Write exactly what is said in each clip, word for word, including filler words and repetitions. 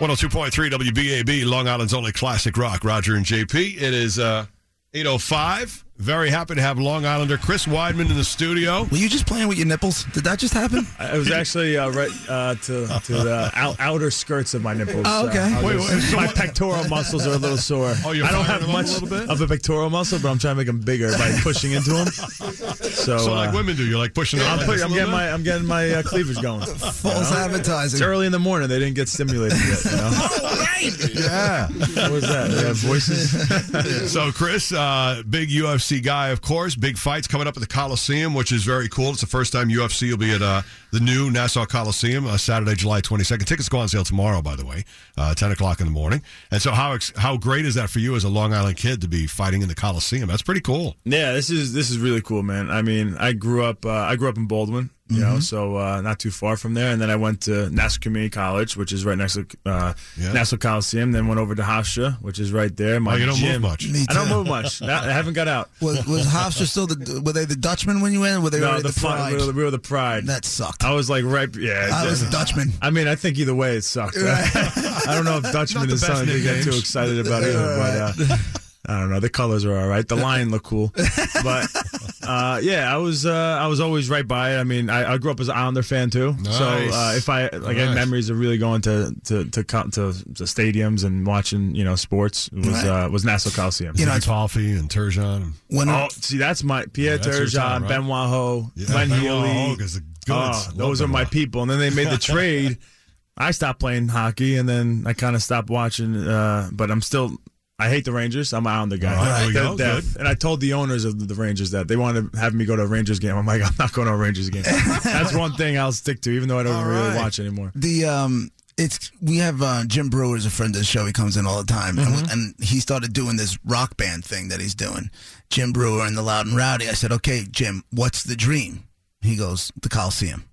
one oh two point three W B A B, Long Island's only classic rock. Roger and J P. It is uh, eight oh five. Very happy to have Long Islander Chris Weidman in the studio. Were you just playing with your nipples? Did that just happen? It was actually uh, right uh, to, to the out, outer skirts of my nipples. Oh, okay. Uh, wait, wait, so my what? pectoral muscles are a little sore. Oh, you're I don't have much a of a pectoral muscle, but I'm trying to make them bigger by pushing into them. So, so uh, like women do, you're like pushing them. I'm, put, I'm getting my I'm getting my uh, cleavage going. False you know? advertising. It's early in the morning. They didn't get stimulated yet. You know? Oh, right. Yeah. What was that? Yeah, voices. So Chris, uh, big U F C guy, of course. Big fights coming up at the Coliseum, which is very cool. It's the first time U F C will be at uh, the new Nassau Coliseum, uh, Saturday, July twenty-second. Tickets go on sale tomorrow, by the way, uh, ten o'clock in the morning. And so how ex- how great is that for you as a Long Island kid to be fighting in the Coliseum? That's pretty cool. Yeah, this is this is really cool, man. I mean, I grew up uh, I grew up in Baldwin, you mm-hmm. know, so uh, not too far from there. And then I went to Nassau Community College, which is right next to uh, yeah. Nassau Coliseum. Then went over to Hofstra, which is right there. My oh, you don't gym. move much. I don't move much. I haven't got out. Was, was Hofstra still the? Were they the Dutchman when you went? Were they no, the, the Pride? We were, we were the Pride. That sucked. I was like right. Yeah, I was a Dutchman. I mean, I think either way it sucked. Right? I don't know if Dutchman is something to get too excited about either, right. but. Uh, I don't know. The colors are all right. The lion looked cool, but uh, yeah, I was uh, I was always right by it. I mean, I, I grew up as an Islander fan too. Nice. So uh, if I like, nice. I have memories of really going to to to, to to stadiums and watching, you know, sports. It was right. uh, was Nassau Coliseum. You know, Toffee and Turgeon. When oh, see, that's my Pierre yeah, Turgeon, time, right? Benoit, yeah. Ben Healy. Oh, those are my people. And then they made the trade. I stopped playing hockey, and then I kind of stopped watching. Uh, but I'm still. I hate the Rangers. I'm an Islander guy. Right, that, that, and I told the owners of the Rangers that they wanted to have me go to a Rangers game. I'm like, I'm not going to a Rangers game. That's one thing I'll stick to, even though I don't all really right. watch anymore. The um, it's we have uh, Jim Brewer is a friend of the show. He comes in all the time, mm-hmm. and, and he started doing this rock band thing that he's doing. Jim Brewer and the Loud and Rowdy. I said, okay, Jim, what's the dream? He goes, the Coliseum.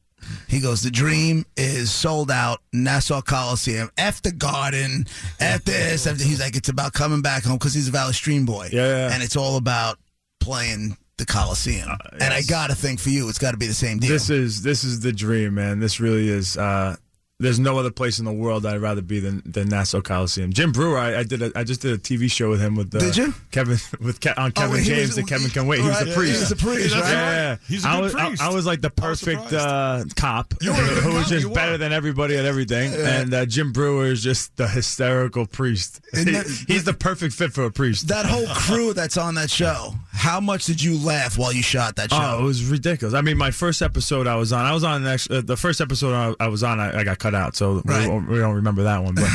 He goes, the dream is sold out, Nassau Coliseum, F the Garden, F this, F the, he's like, it's about coming back home, because he's a Valley Stream boy, yeah, yeah. and it's all about playing the Coliseum. Uh, yes. And I gotta think for you, it's gotta be the same deal. This is this is the dream, man. This really is. Uh, there's no other place in the world I'd rather be than, than Nassau Coliseum. Jim Brewer, I, I did. A, I just did a T V show with him with uh, did you? Kevin with Ke- on Kevin oh, James was, and Kevin can wait. He was the priest. He was the priest. Yeah, right? yeah. He's a good I, was, I, I was like the perfect uh, cop who cop, was just better are. than everybody at everything. Yeah. And uh, Jim Brewer is just the hysterical priest. That, he's the perfect fit for a priest. That whole crew that's on that show. How much did you laugh while you shot that show? Oh, it was ridiculous. I mean, my first episode I was on. I was on actually, uh, the first episode I, I was on. I, I got cut out, so right. we, we don't remember that one. But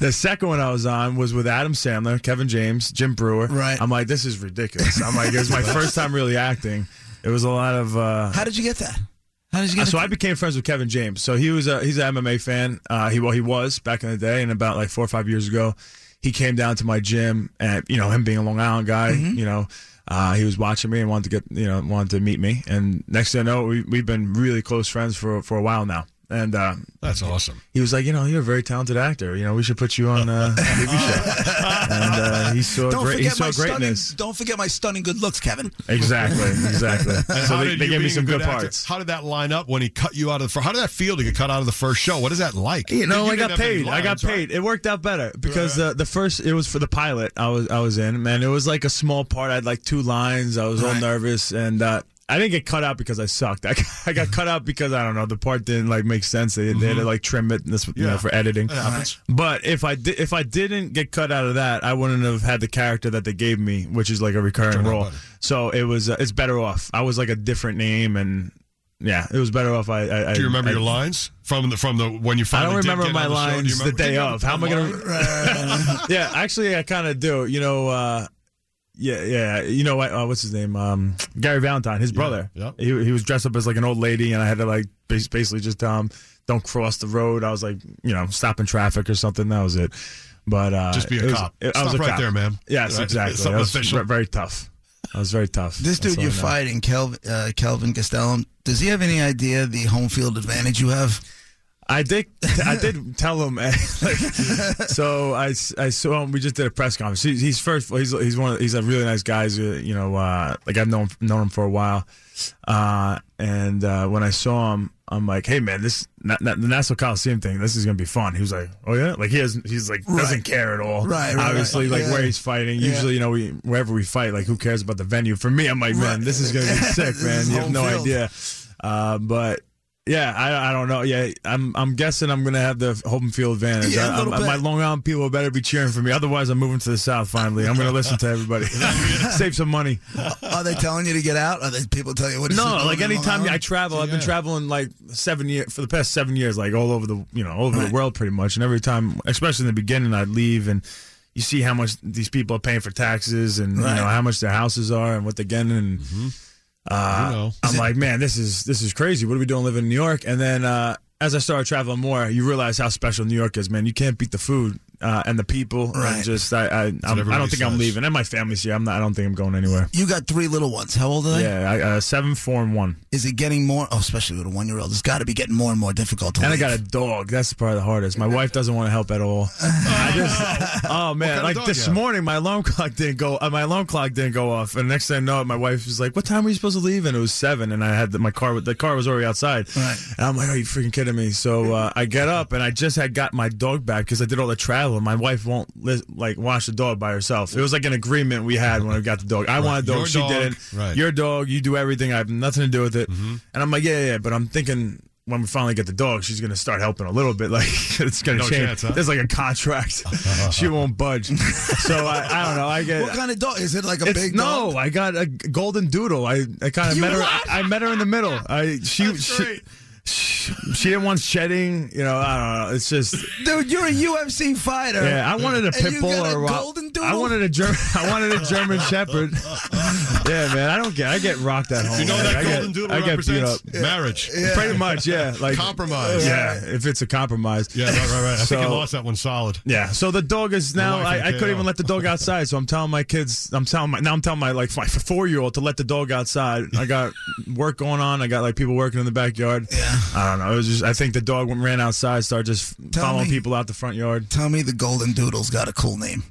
the second one I was on was with Adam Sandler, Kevin James, Jim Brewer. Right. I'm like, this is ridiculous. I'm like, it was my first time really acting. It was a lot of. Uh, How did you get that? How did you get? So I became friends with Kevin James. So he was a he's an M M A fan. Uh, he well he was back in the day, and about like four or five years ago, he came down to my gym, and you know him being a Long Island guy, mm-hmm. you know. Uh, he was watching me and wanted to get, you know, wanted to meet me. And next thing I know, we, we've been really close friends for for a while now. And uh, that's awesome. He was like, you know, you're a very talented actor. You know, we should put you on uh, a T V show. And uh, he saw don't great. He saw greatness. Stunning, don't forget my stunning good looks, Kevin. Exactly, exactly. So they, they gave me some good, good parts. How did that line up when he cut you out of the? How did that feel to get cut out of the first show? What is that like? You know, you I got paid. Lines, I got paid. Right? It worked out better because yeah. uh, the first it was for the pilot. I was I was in, man. It was like a small part. I had like two lines. I was all right. nervous and. Uh, I didn't get cut out because I sucked. I got, I got cut out because, I don't know, the part didn't, like, make sense. They, mm-hmm. they had to, like, trim it and this, yeah. you know, for editing. Right. But if I di- if I didn't get cut out of that, I wouldn't have had the character that they gave me, which is, like, a recurring role. So it was uh, it's better off. I was, like, a different name, and, yeah, it was better off. I, I Do you remember I, your lines? From the from the when you finally I don't remember my lines the, show, remember the day of. How am I going to? Yeah, actually, I kind of do. You know, uh. Yeah, yeah. You know, uh, what's his name? Um, Gary Valentine, his brother. Yeah, yeah. He he was dressed up as like an old lady, and I had to like basically just tell him don't cross the road. I was like, you know, stopping traffic or something. That was it. But uh, just be a cop. It, I Stop was a right cop. There, man. Yes, right. Exactly. Something was official. Very tough. That was very tough. This That's dude you're fighting, Kelvin, uh, Kelvin Gastelum, does he have any idea the home field advantage you have? I did. I did tell him. Like, so I, I saw him. We just did a press conference. He, he's first. He's he's one. Of, he's a really nice guy. He's, you know, uh, like I've known known him for a while. Uh, and uh, when I saw him, I'm like, hey man, this not, not, the Nassau Coliseum thing. This is gonna be fun. He was like, oh yeah, like he has. He's like right. doesn't care at all. Right. right Obviously, right. like yeah. where he's fighting. Usually, yeah. you know, we wherever we fight, like who cares about the venue? For me, I'm like, man, right. this is gonna be sick, man. You have no field. idea. Uh, but. Yeah, I I don't know. Yeah, I'm I'm guessing I'm gonna have the home field advantage. Yeah, I, I, my Long Island people better be cheering for me. Otherwise, I'm moving to the South. Finally, I'm gonna listen to everybody. Save some money. Are they telling you to get out? Are they people tell you what? Is no, like anytime I travel, I've been traveling like seven years for the past seven years, like all over the you know all over right. the world pretty much. And every time, especially in the beginning, I'd leave and. You see how much these people are paying for taxes and right. you know how much their houses are and what they're getting and. Mm-hmm. Uh, you know. I'm like, man, this is this is crazy. What are we doing living in New York? And then uh, as I started traveling more, you realize how special New York is, man. You can't beat the food uh, and the people. Right. And just I, I, I don't think says. I'm leaving. And my family's here. I'm not. I don't think I'm going anywhere. You got three little ones. How old are they? Yeah, I, uh, seven, four, and one. Is it getting more? Oh, especially with a one-year-old, it's got to be getting more and more difficult. To and leave. I got a dog. That's probably the hardest. My wife doesn't want to help at all. I just, oh man, like this morning, my alarm clock didn't go. Uh, my alarm clock didn't go off, and the next thing I know, it, my wife was like, "What time were you supposed to leave?" And it was seven, and I had the, my car. The car was already outside. Right. And I'm like, "Are you freaking kidding me?" So uh, I get up, and I just had got my dog back because I did all the travel. My wife won't like wash the dog by herself. It was like an agreement we had when I got the dog. I right. want a dog. Your she dog. didn't. Right. Your dog. You do everything. I have nothing to do with it. Mm-hmm. And I'm like, yeah, yeah, yeah. But I'm thinking when we finally get the dog, she's going to start helping a little bit. Like it's going to no change. Chance, huh? There's like a contract. She won't budge. So I, I don't know. I get what kind of dog is it? Like a it's, big no, dog? No, I got a golden doodle. I, I kind of met what? her. I, I met her in the middle. I she. That's she great. She didn't want shedding, you know. I don't know. It's just, dude, you're a U F C fighter. Yeah, I wanted a pit bull or a golden doodle. I wanted a German. I wanted a German Shepherd. Yeah, man. I don't get. I get rocked at home. You know that like, golden doodle I get, represents I get beat up. marriage, yeah. pretty much. Yeah, like compromise. Yeah, if it's a compromise. Yeah, right, right, right. I so, think I lost that one solid. Yeah. So the dog is now. I, I couldn't even let the dog outside. So I'm telling my kids. I'm telling my now. I'm telling my like my four year old to let the dog outside. I got work going on. I got like people working in the backyard. Yeah. I don't know. It was just. I think the dog ran outside, started just tell following me, people out the front yard. Tell me the Golden Doodle's got a cool name.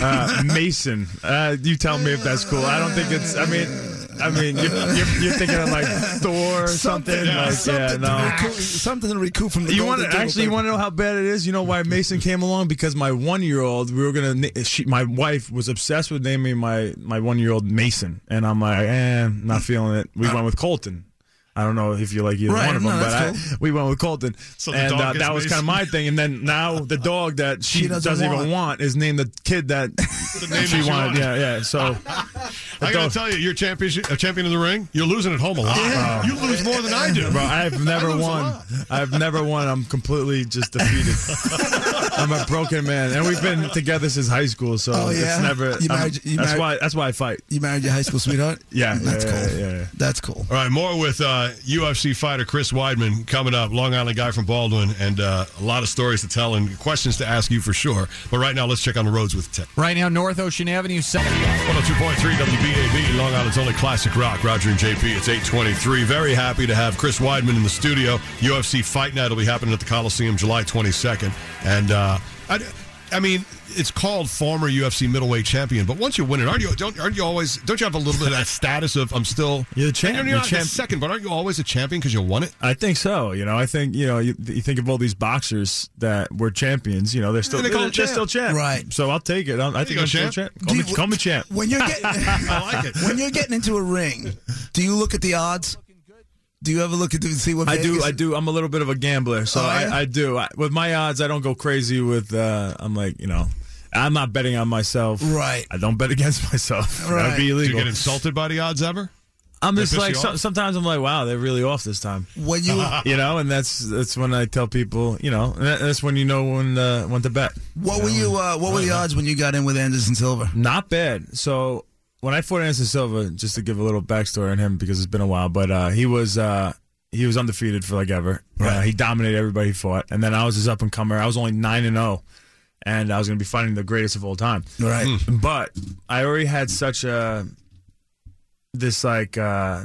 uh, Mason. Uh, you tell me if that's cool. I don't think it's. I mean, I mean, you're, you're, you're thinking of like Thor or something. Something, yeah. Like, something, yeah, no. to recoup, something to recoup from the you Golden wanna, Doodle. Actually, thing. You want to know how bad it is? You know why Mason came along? Because my one-year-old, we were gonna. She, my wife was obsessed with naming my my one-year-old Mason, and I'm like, eh, not feeling it. We went with Colton. I don't know if you like either right, one of them, no, but I, cool. we went with Colton, so and uh, that was kind of my thing. And then now the dog that she, she doesn't, doesn't want. even want is named the kid that the name she, she wanted. wanted. Yeah, yeah. So I gotta tell you, you're champion, a champion of the ring. You're losing at home a lot. Yeah. You lose more than I do, bro. I've never I won. I've never won. I'm completely just defeated. I'm a broken man, and we've been together since high school, so oh, yeah? it's never. You married, you that's married, why. That's why I fight. You married your high school sweetheart? Yeah, that's yeah, cool. Yeah, yeah, yeah. That's cool. All right, more with. Uh, U F C fighter Chris Weidman coming up, Long Island guy from Baldwin, and uh, a lot of stories to tell and questions to ask you for sure. But right now, let's check on the roads with Tech. Right now, North Ocean Avenue, one oh two point three W B A B, Long Island's only classic rock. Roger and J P, it's eight twenty-three. Very happy to have Chris Weidman in the studio. U F C Fight Night will be happening at the Coliseum July twenty-second. And uh, I, I mean, it's called former U F C middleweight champion, but once you win it, aren't you? Don't aren't you always? Don't you have a little bit of that status of I'm still? You're the champion. You're not champ- the second, but aren't you always a champion because you won it? I think so. You know, I think you know. You, you think of all these boxers that were champions. You know, they're still they they're, they're still champ. Right. So I'll take it. I'm, I think I'm champ. still champ. Call, you, me, call me champ. When you're getting, I like it. When you're getting into a ring, do you look at the odds? Do you ever look at see what I do? I do. I'm a little bit of a gambler, so oh, yeah? I, I do. I, with my odds, I don't go crazy. With uh, I'm like you know. I'm not betting on myself. Right. I don't bet against myself. Right. That would be illegal. Do you get insulted by the odds ever? I'm they just like, so, sometimes I'm like, wow, they're really off this time. When you, you know, and that's that's when I tell people, you know, that's when you know when uh, when to bet. What you were know? you? Uh, what were the odds when you got in with Anderson Silva? Not bad. So when I fought Anderson Silva, just to give a little backstory on him because it's been a while, but uh, he was. Uh, He was undefeated for like ever. Right. Uh, he dominated everybody he fought. And then I was his up and comer. I was only nine and oh, and I was going to be fighting the greatest of all time. Right. Mm. But I already had such a this like uh,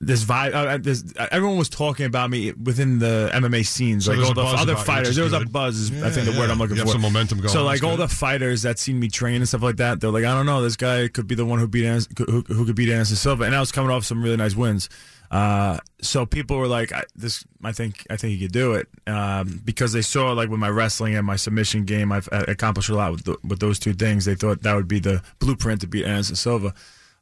this vibe. Uh, this, everyone was talking about me within the M M A scenes. So like all the other fighters, there was a buzz. Yeah, I think the yeah. word I'm looking you for. Have some momentum going. So like all the fighters that seen me train and stuff like that, they're like, I don't know, this guy could be the one who beat Anderson, who, who could beat Anderson Silva. And I was coming off some really nice wins. Uh, so people were like, I, "This, I think, I think he could do it," um, because they saw like with my wrestling and my submission game, I've I accomplished a lot with the, with those two things. They thought that would be the blueprint to beat Anderson Silva,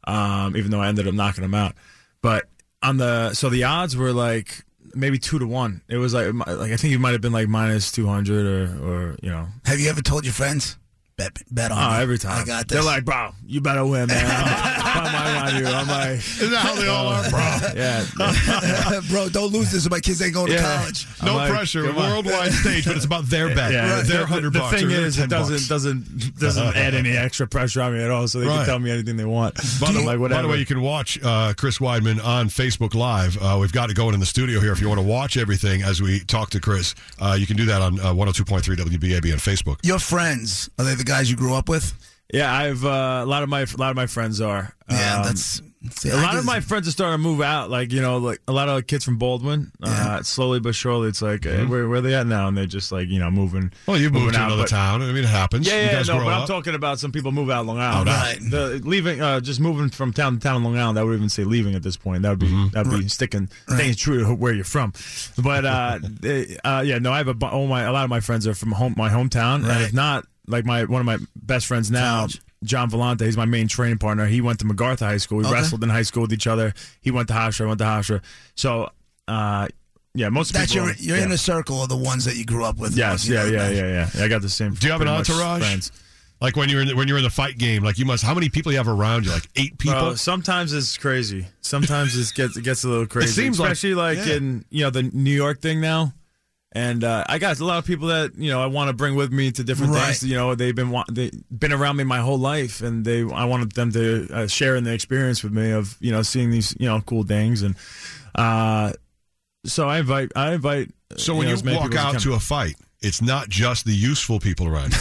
um, even though I ended up knocking him out. But on the so the odds were like maybe two to one. It was like like I think it might have been like minus two hundred or or you know. Have you ever told your friends? Bet, bet on oh, me. Every time. I got this. They're like, bro, you better win, man. I'm, I'm on you. I'm like, isn't that how they all are, bro? Yeah. yeah. Bro, don't lose this. My kids ain't going yeah. to college. I'm no like, pressure. Worldwide stage, but it's about their bet. Yeah. Right. Their one hundred the, bucks. The thing is, it doesn't doesn't doesn't add any extra pressure on me at all, so they right. can tell me anything they want. By, the, like, by the way, you can watch uh, Chris Weidman on Facebook Live. Uh, we've got it going in the studio here. If you want to watch everything as we talk to Chris, uh, you can do that on uh, one oh two point three W B A B on Facebook. Your friends, are they the guys you grew up with? Yeah, I've uh, a lot of my a lot of my friends are. Yeah, um, that's see, a I lot guess. Of my friends are starting to move out. Like you know, like a lot of kids from Baldwin. Yeah. Uh, slowly but surely, it's like mm-hmm. hey, where, where are they at now, and they're just like you know moving. Well, you moved to out, another but, town. I mean, it happens. Yeah, yeah, you guys no, grow but up. I'm talking about some people move out Long Island. Oh, right, the, leaving, uh, just moving from town to town in Long Island. I would even say leaving at this point. That would be mm-hmm. that would be sticking right. things true to where you're from. But uh, they, uh, yeah, no, I have a all my a lot of my friends are from home, my hometown, right. and if not. Like my one of my best friends now, John Vellante, he's my main training partner. He went to MacArthur High School. We okay. wrestled in high school with each other. He went to Hofstra. I went to Hofstra. So, uh, yeah, most That's people. That's your, your yeah. inner circle are the ones that you grew up with. Yes, yeah, yeah, yeah, yeah, yeah. I got the same. Do you have an entourage? Friends. Like when you're in the, when you're in the fight game, like you must. How many people you have around you? Like eight people. Bro, sometimes it's crazy. Sometimes it gets it gets a little crazy. It seems especially like, like yeah. in you know the New York thing now. And uh, I got a lot of people that you know I want to bring with me to different right. things. You know, they've been wa- they been around me my whole life, and they I wanted them to uh, share in the experience with me of you know seeing these you know cool things. And uh, so I invite I invite. So you when know, you walk out to a fight, it's not just the useful people around.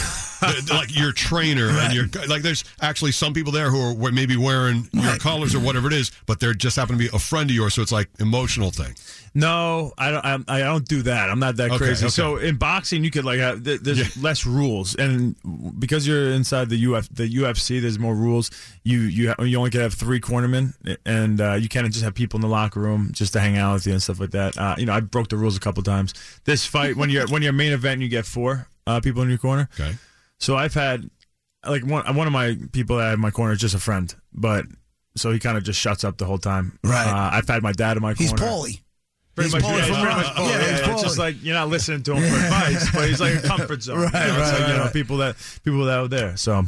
Like your trainer right. and your like. There's actually some people there who are maybe wearing your right. colors or whatever it is, but they're just happen to be a friend of yours. So it's like emotional thing. No, I don't. I, I don't do that. I'm not that okay, crazy. Okay. So in boxing, you could like have, there's yeah. less rules, and because you're inside the U F the U F C, there's more rules. You you you only could have three cornermen, and uh, you can't just have people in the locker room just to hang out with you and stuff like that. Uh, you know, I broke the rules a couple times. This fight, when you're when you're main event, you get four uh, people in your corner. Okay. So I've had, like, one one of my people that I had in my corner is just a friend, but so he kind of just shuts up the whole time. Right. Uh, I've had my dad in my corner. He's Paulie. Pretty he's much, Paulie. Yeah, from, yeah, Paulie. Yeah, yeah, yeah. It's just like you're not listening to him for advice, but he's like a comfort zone. Right. You know, it's right, like right, you know right. people that people that are there. So.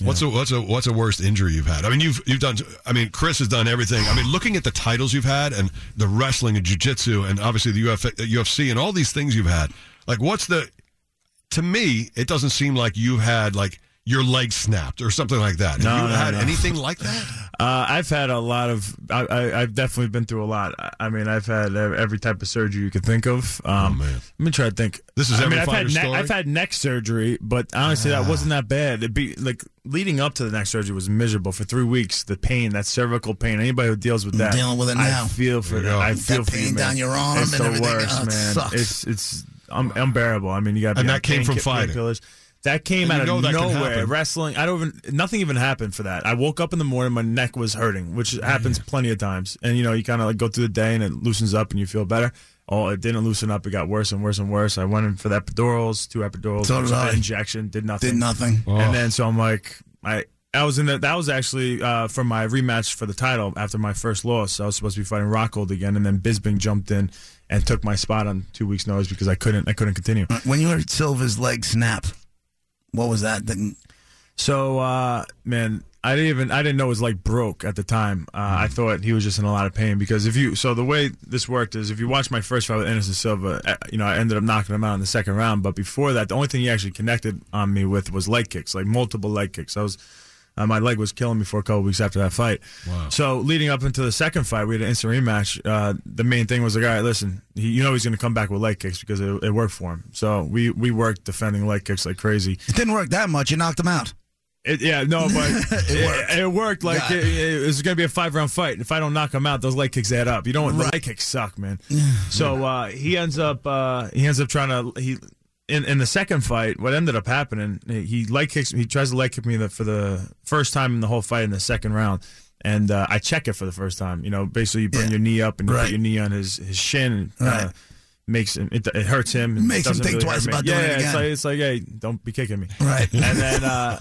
Yeah. What's a what's a what's a worst injury you've had? I mean, you've you've done. I mean, Chris has done everything. I mean, looking at the titles you've had and the wrestling and jiu-jitsu and obviously the U F C and all these things you've had. Like, what's the To me, it doesn't seem like you had like your leg snapped or something like that. Have no, you no, had no. anything like that? Uh, I've had a lot of. I, I, I've definitely been through a lot. I, I mean, I've had every type of surgery you could think of. Um, oh man, let me try to think. This is. I every mean, I've had ne- I've had neck surgery, but honestly, ah. that wasn't that bad. It be like leading up to the neck surgery was miserable for three weeks. The pain, that cervical pain. Anybody who deals with that, I'm dealing with it now. I feel for that. I feel that for pain you, man. Down your arm it's and the everything. Worst, oh, man. Sucks. It's it's. Um, unbearable. I mean, you got to be. And that came from fighting. That came out of nowhere. Wrestling. I don't even. Nothing even happened for that. I woke up in the morning. My neck was hurting, which happens plenty of times. And you know, you kind of like go through the day, and it loosens up, and you feel better. Oh, it didn't loosen up. It got worse and worse and worse. I went in for the epidurals, two epidurals, so I. injection. Did nothing. Did nothing. Oh. And then so I'm like, I. I was in that. That was actually uh, for my rematch for the title after my first loss. I was supposed to be fighting Rockhold again, and then Bisping jumped in and took my spot on two weeks' notice because I couldn't. I couldn't continue. When you heard Silva's leg snap, what was that? Didn't... So, uh, man, I didn't even. I didn't know his leg broke at the time. Uh, mm-hmm. I thought he was just in a lot of pain because if you. So the way this worked is if you watch my first fight with Anderson Silva, you know I ended up knocking him out in the second round. But before that, the only thing he actually connected on me with was leg kicks, like multiple leg kicks. I was. Uh, my leg was killing me for a couple weeks after that fight. Wow. So leading up into the second fight, we had an instant rematch. Uh, the main thing was like, all right, listen, he, you know he's going to come back with leg kicks because it, it worked for him. So we, we worked defending leg kicks like crazy. It didn't work that much. You knocked him out. It, yeah, no, but it, worked. It, it worked. Like it, it, it was going to be a five-round fight. If I don't knock him out, those leg kicks add up. You don't want right. leg kicks suck, man. So uh, he ends up uh, he ends up trying to he in in the second fight. What ended up happening? He leg kicks. He tries to leg kick me the, for the first time in the whole fight in the second round, and uh, I check it for the first time. You know, basically you bring yeah. your knee up and you right. put your knee on his his shin. And, right. uh, Makes him, it, it hurts him. And makes him think really twice about doing yeah, it again. Yeah, it's like, it's like, hey, don't be kicking me. Right. And then, uh,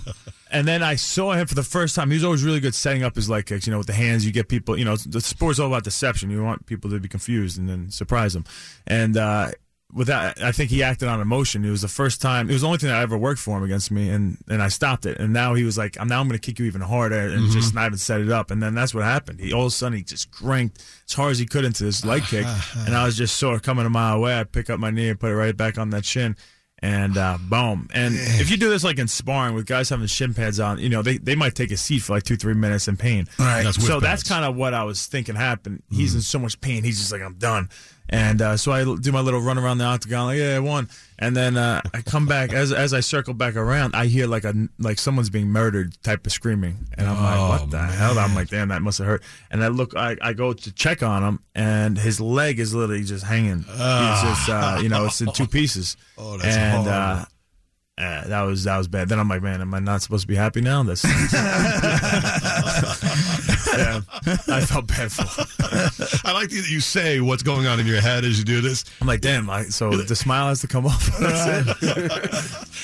and then I saw him for the first time. He was always really good setting up his leg kicks. You know, with the hands, you get people. You know, the sport's all about deception. You want people to be confused and then surprise them. And uh, with that, I think he acted on emotion. It was the first time. It was the only thing that ever worked for him against me, and and I stopped it. And now he was like, I'm now I'm going to kick you even harder, and mm-hmm. just not even set it up. And then that's what happened. He all of a sudden he just cranked as hard as he could into this leg kick, and I was just sort of coming a mile away. I pick up my knee and put it right back on that shin, and uh, boom. And if you do this like in sparring with guys having shin pads on, you know they, they might take a seat for like two three minutes in pain. All right. That's so that's kind of what I was thinking happened. Mm-hmm. He's in so much pain. He's just like, I'm done. And uh, so I do my little run around the octagon, like, yeah, I won. And then uh, I come back, as as I circle back around, I hear like a like someone's being murdered type of screaming. And I'm oh, like, what the man. hell? I'm like, damn, that must have hurt. And I look, I, I go to check on him, and his leg is literally just hanging. Uh, He's just, uh, you know, it's in two pieces. Oh, that's and, horrible. Uh, Uh, that was that was bad. Then I'm like, man, am I not supposed to be happy now? This, yeah, I felt bad for him. I like that you say what's going on in your head as you do this. I'm like, damn, I, so the smile has to come off. That's it. oh,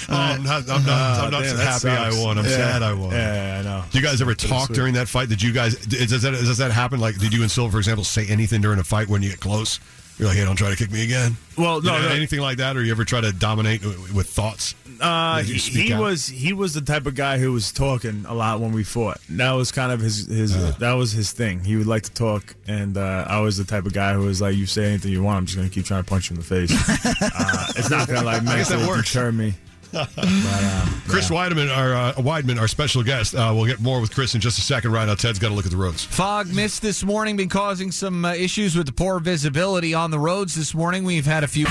I'm not, I'm not, I'm not uh, damn, happy. Sucks. I won. I'm yeah. sad. I won. Yeah, I know. Do you guys ever talk during that fight? Did you guys? Does that does that happen? Like, did you and Silva, for example, say anything during a fight when you get close? You're like, hey, don't try to kick me again. Well, no, you know, no. anything like that, or you ever try to dominate w- with thoughts? Uh, he he was he was the type of guy who was talking a lot when we fought. That was kind of his his uh, that was his thing. He would like to talk, and uh, I was the type of guy who was like, you say anything you want, I'm just gonna keep trying to punch you in the face. uh, it's not gonna like mentally deter me. But, uh, Chris yeah. Weidman, our uh, Weidman, our special guest. Uh, we'll get more with Chris in just a second. Right now, Ted's got to look at the roads. Fog mist this morning been causing some uh, issues with the poor visibility on the roads this morning. We've had a few.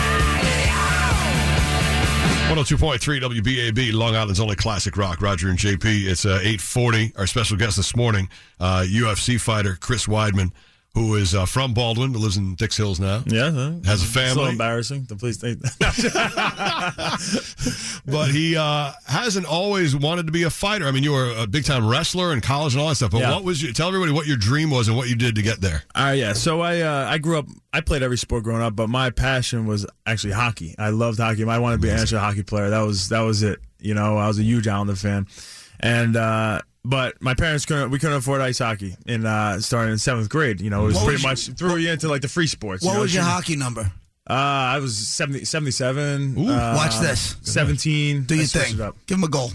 one oh two point three W B A B, Long Island's only classic rock. Roger and J P. It's uh, eight forty. Our special guest this morning, uh, U F C fighter Chris Weidman, who is uh, from Baldwin, but lives in Dix Hills now. Yeah. Huh? Has a family. So embarrassing. The police think that. But he uh, hasn't always wanted to be a fighter. I mean, you were a big-time wrestler in college and all that stuff. But yeah. what was your, tell everybody what your dream was and what you did to get there. Uh, yeah. So I uh, I grew up, I played every sport growing up, but my passion was actually hockey. I loved hockey. I wanted to be Amazing. an actual hockey player. That was, that was it. You know, I was a huge Islander fan. And, uh, but my parents couldn't. We couldn't afford ice hockey, and uh, starting in seventh grade, you know, it was what pretty was much you, threw what, you into like the free sports. What you know, was your shooting. hockey number? Uh, I was seventy, seventy-seven. Ooh, uh, watch this. Seventeen. Do you think? Give him a goal.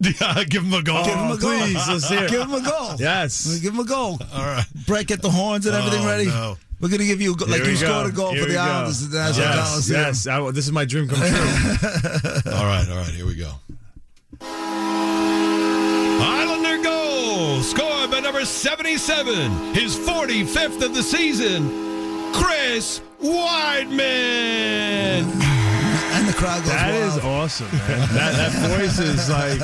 Yeah, give him a goal. Oh, give him a goal. Please, let's hear it. Give him a goal. Yes. Give him a goal. All right. Brett, get the horns and everything oh, ready. No. We're going to give you a goal. Like, you scored a goal here for the Islanders at the Nassau Coliseum. Yes. yes. I, this is my dream come true. all right. All right. Here we go. Islander goal scored by number seventy-seven, his forty-fifth of the season, Chris Weidman. And the crowd goes That wild. is awesome, man. that, that voice is like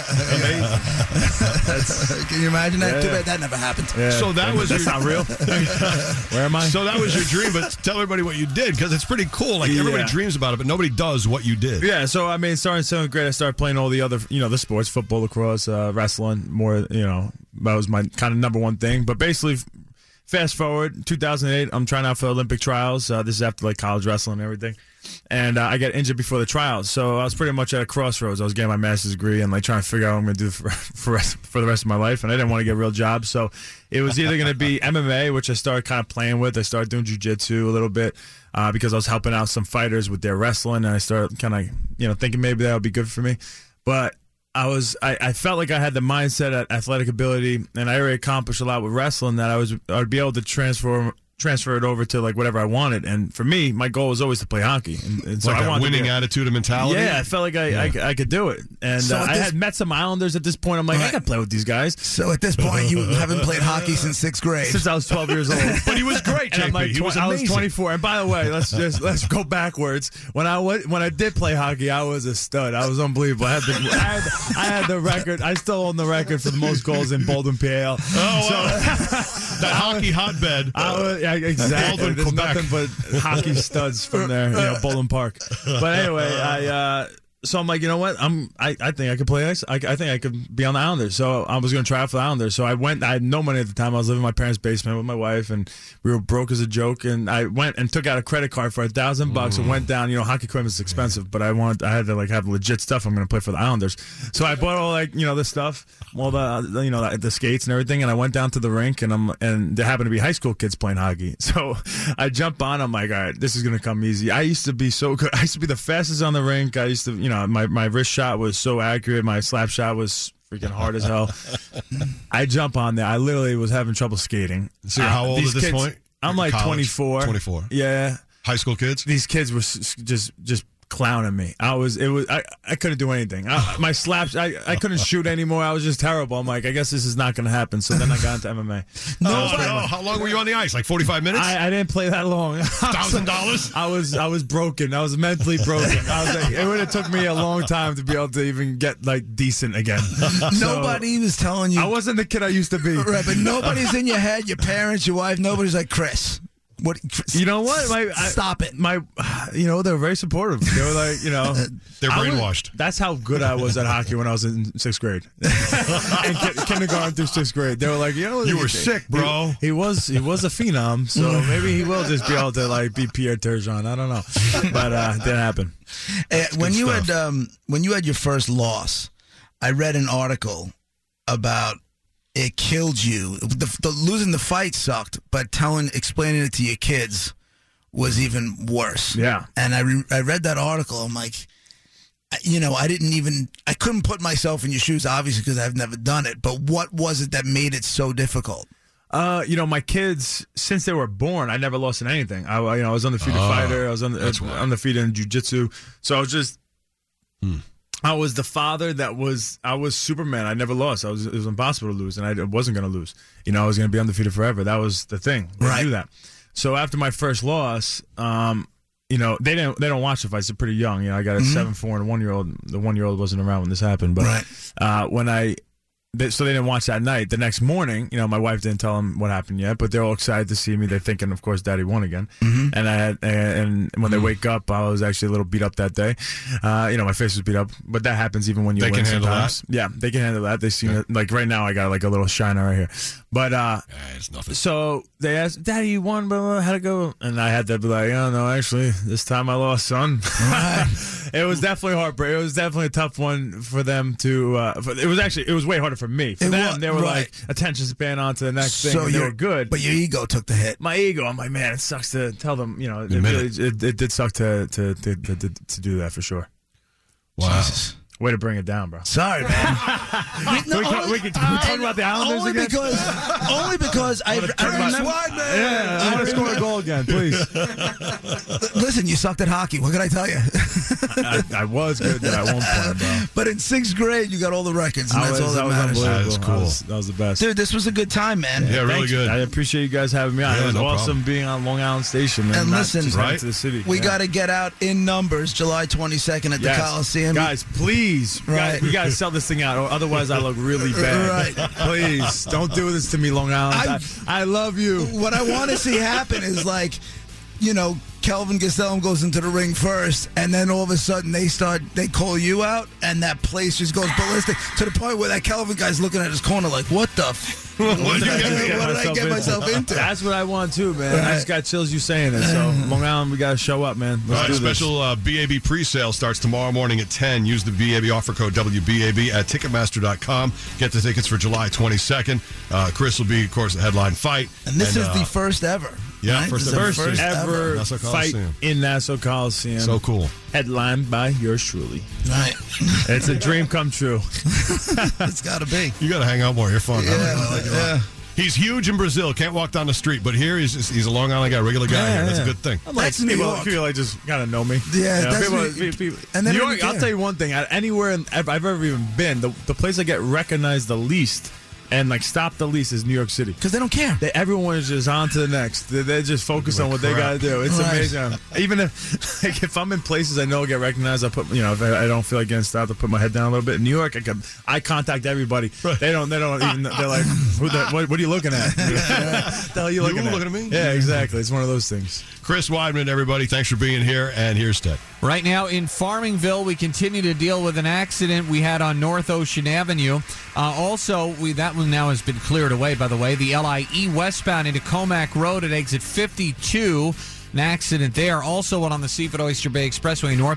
amazing. Can you imagine that? Yeah. Too bad that never happened. Yeah. So that was That's your, not real. Where am I? So that was your dream, but tell everybody what you did, because it's pretty cool. Like, everybody yeah. dreams about it, but nobody does what you did. Yeah, so, I mean, starting seventh grade, I started playing all the other, you know, the sports, football, lacrosse, uh, wrestling, more, you know, that was my kind of number one thing. But basically, fast forward, two thousand eight, I'm trying out for Olympic trials. Uh, this is after, like, college wrestling and everything. And uh, I got injured before the trials, so I was pretty much at a crossroads. I was getting my master's degree and like trying to figure out what I'm going to do for for, rest, for the rest of my life, and I didn't want to get a real job. So it was either going to be M M A, which I started kind of playing with. I started doing jiu-jitsu a little bit uh, because I was helping out some fighters with their wrestling, and I started kind of you know thinking maybe that would be good for me. But I was I, I felt like I had the mindset, at athletic ability, and I already accomplished a lot with wrestling that I was I'd be able to transform transfer it over to like whatever I wanted. And for me, my goal was always to play hockey. And, and so like I a winning to a, attitude and mentality? Yeah, I felt like I, yeah. I, I could do it. And so uh, this, I had met some Islanders at this point. I'm like, right. I could play with these guys. So at this point, you haven't played hockey since sixth grade. Since I was twelve years old. But he was great, J P. Like, he was I was twenty-four. And by the way, let's just let's go backwards. When I went, when I did play hockey, I was a stud. I was unbelievable. I had the, I had, I had the record. I still own the record for the most goals in Baldwin, P A L. Oh, wow. So, that hockey hotbed. I was, yeah, exactly. Baldwin, There's Quebec. Nothing but hockey studs from there, you know, Bowling Park. But anyway, I uh, so I'm like, you know what? I'm I, I think I could play. Ice. I, I think I could be on the Islanders. So I was going to try out for the Islanders. So I went. I had no money at the time. I was living in my parents' basement with my wife, and we were broke as a joke. And I went and took out a credit card for a thousand bucks and went down. You know, hockey equipment is expensive, but I wanted. I had to like have legit stuff. I'm going to play for the Islanders. So I bought all like you know this stuff, all the you know the, the skates and everything. And I went down to the rink, and I'm and there happened to be high school kids playing hockey. So I jump on. I'm like, all right, this is going to come easy. I used to be so good. I used to be the fastest on the rink. I used to you know. My, my wrist shot was so accurate. My slap shot was freaking hard as hell. I jump on there. I literally was having trouble skating. So you're how old at this point? I'm like twenty-four. twenty-four. Yeah. High school kids? These kids were just just clowning me. I was it was I, I couldn't do anything. I, my slaps I, I couldn't shoot anymore. I was just terrible. I'm like, I guess this is not going to happen. So then I got into M M A. No, uh, oh, how long were you on the ice? Like forty-five minutes? I, I didn't play that long. one thousand dollars? I was I was broken. I was mentally broken. I was like, it would have took me a long time to be able to even get like decent again. So, nobody was telling you. I wasn't the kid I used to be. Right, but nobody's in your head. Your parents, your wife. Nobody's like Chris. What you know? What my, I, stop it? My, you know, they were very supportive. They were like, you know, they're brainwashed. Was, that's how good I was at hockey when I was in sixth grade, and kindergarten through sixth grade. They were like, you know, you he, were sick, bro. He, he was, he was a phenom. So maybe he will just be able to like be Pierre Turgeon. I don't know, but uh, it didn't happen. Uh, when you stuff. had um, when you had your first loss, I read an article about. It killed you. The, the losing the fight sucked, but telling, explaining it to your kids was even worse. Yeah. And I re, I read that article. I'm like, you know, I didn't even, I couldn't put myself in your shoes, obviously, because I've never done it. But what was it that made it so difficult? Uh, you know, my kids, since they were born, I never lost in anything. I, you know, I was undefeated oh, fighter. I was unde- that's right. undefeated in jiu-jitsu. So I was just. Hmm. I was the father that was, I was Superman. I never lost. I was, it was impossible to lose, and I wasn't going to lose. You know, I was going to be undefeated forever. That was the thing. They right. knew that. So after my first loss, um, you know, they didn't, they don't watch the fights. They're pretty young. You know, I got a mm-hmm. seven, four, and a one-year-old. The one-year-old wasn't around when this happened. But right. uh, when I, they, so they didn't watch that night. The next morning, you know, my wife didn't tell them what happened yet, but they're all excited to see me. They're thinking, of course, Daddy won again. Mm-hmm. And I had, and when they wake up, I was actually a little beat up that day. Uh, you know, my face was beat up, but that happens even when you they win. They can handle sometimes. That. Yeah, they can handle that. They seen yeah. it. Like right now, I got like a little shiner right here. But uh, yeah, it's nothing. So they asked, Daddy, you won, blah, blah, how'd it go? And I had to be like, oh no, actually, this time I lost, son. It was definitely heartbreak. It was definitely a tough one for them to. Uh, for, it was actually, it was way harder for. Me. For it them, was, they were right. like, attention span on to the next so thing, and they were good. But your ego took the hit. My ego, I'm like, man, it sucks to tell them, you know, it, really, it, it did suck to to, to to to do that for sure. Wow. Jesus. Way to bring it down, bro. Sorry, man. we, no, we, only, we, can, we talk about the Islanders only again? Because, only because I, I remember. Weidman. Yeah, I, I want to score a goal again, please. Listen, you sucked at hockey. What can I tell you? I, I was good at one point, bro. But in sixth grade, you got all the records, and I that's was, all that, that matters. That was cool. I was, that was the best. Dude, this was a good time, man. Yeah, yeah really good. You. I appreciate you guys having me on. Yeah, it was no awesome problem. Being on Long Island Station, man. And listen, right? To the city. We yeah. got to get out in numbers July twenty-second at yes. the Coliseum. Guys, please. Please, right. we got to sell this thing out, or otherwise I look really bad. Right. Please, don't do this to me, Long Island. I, I love you. What I want to see happen is like, you know, Kelvin Gastelum goes into the ring first, and then all of a sudden they start, they call you out, and that place just goes ballistic to the point where that Kelvin guy's looking at his corner like, what the f- What, what, did, I, get what did I get into? myself into? That's what I want too, man. Right. I just got chills you saying it. So Long Island, we got to show up, man. Let's All right, do special uh, B A B pre-sale starts tomorrow morning at ten. Use the B A B offer code W B A B at Ticketmaster dot com. Get the tickets for July twenty-second. Uh, Chris will be, of course, the headline fight. And this and, is uh, the first ever. Yeah, right? first, first, first ever, ever fight in Nassau Coliseum. So cool. Headlined by yours truly. Right. It's a dream come true. It's got to be. You got to hang out more. You're fun. Yeah, I like, I like it. Yeah. He's huge in Brazil. Can't walk down the street. But here, he's just, he's a Long Island guy, regular guy. Yeah, here. Yeah. That's a good thing. I'm like, that's people, New York. People just gotta know me. Yeah, you know, that's people, New, people, people. And then New York. I'll tell you one thing. Anywhere I've ever even been, the, the place I get recognized the least and like stop the lease is New York City. Because they don't care. They, everyone is just on to the next. They're, they're just focused like on what crap. They got to do. It's right. Amazing. Even if like, if I'm in places I know I'll get recognized, I put, you know, if I, I don't feel like getting stopped, I put my head down a little bit. In New York, I can, I contact everybody. Right. They don't. They don't even. They're like, Who the, what, what are you looking at? Yeah, yeah. What the hell are you looking you at? Looking at me? Yeah, exactly. It's one of those things. Chris Weidman, everybody, thanks for being here. And here's Ted. Right now in Farmingville, we continue to deal with an accident we had on North Ocean Avenue. Uh, also, we that. One now has been cleared away, by the way. The L I E westbound into Comac Road at exit fifty-two. An accident there. Also one on the Seaford Oyster Bay Expressway north.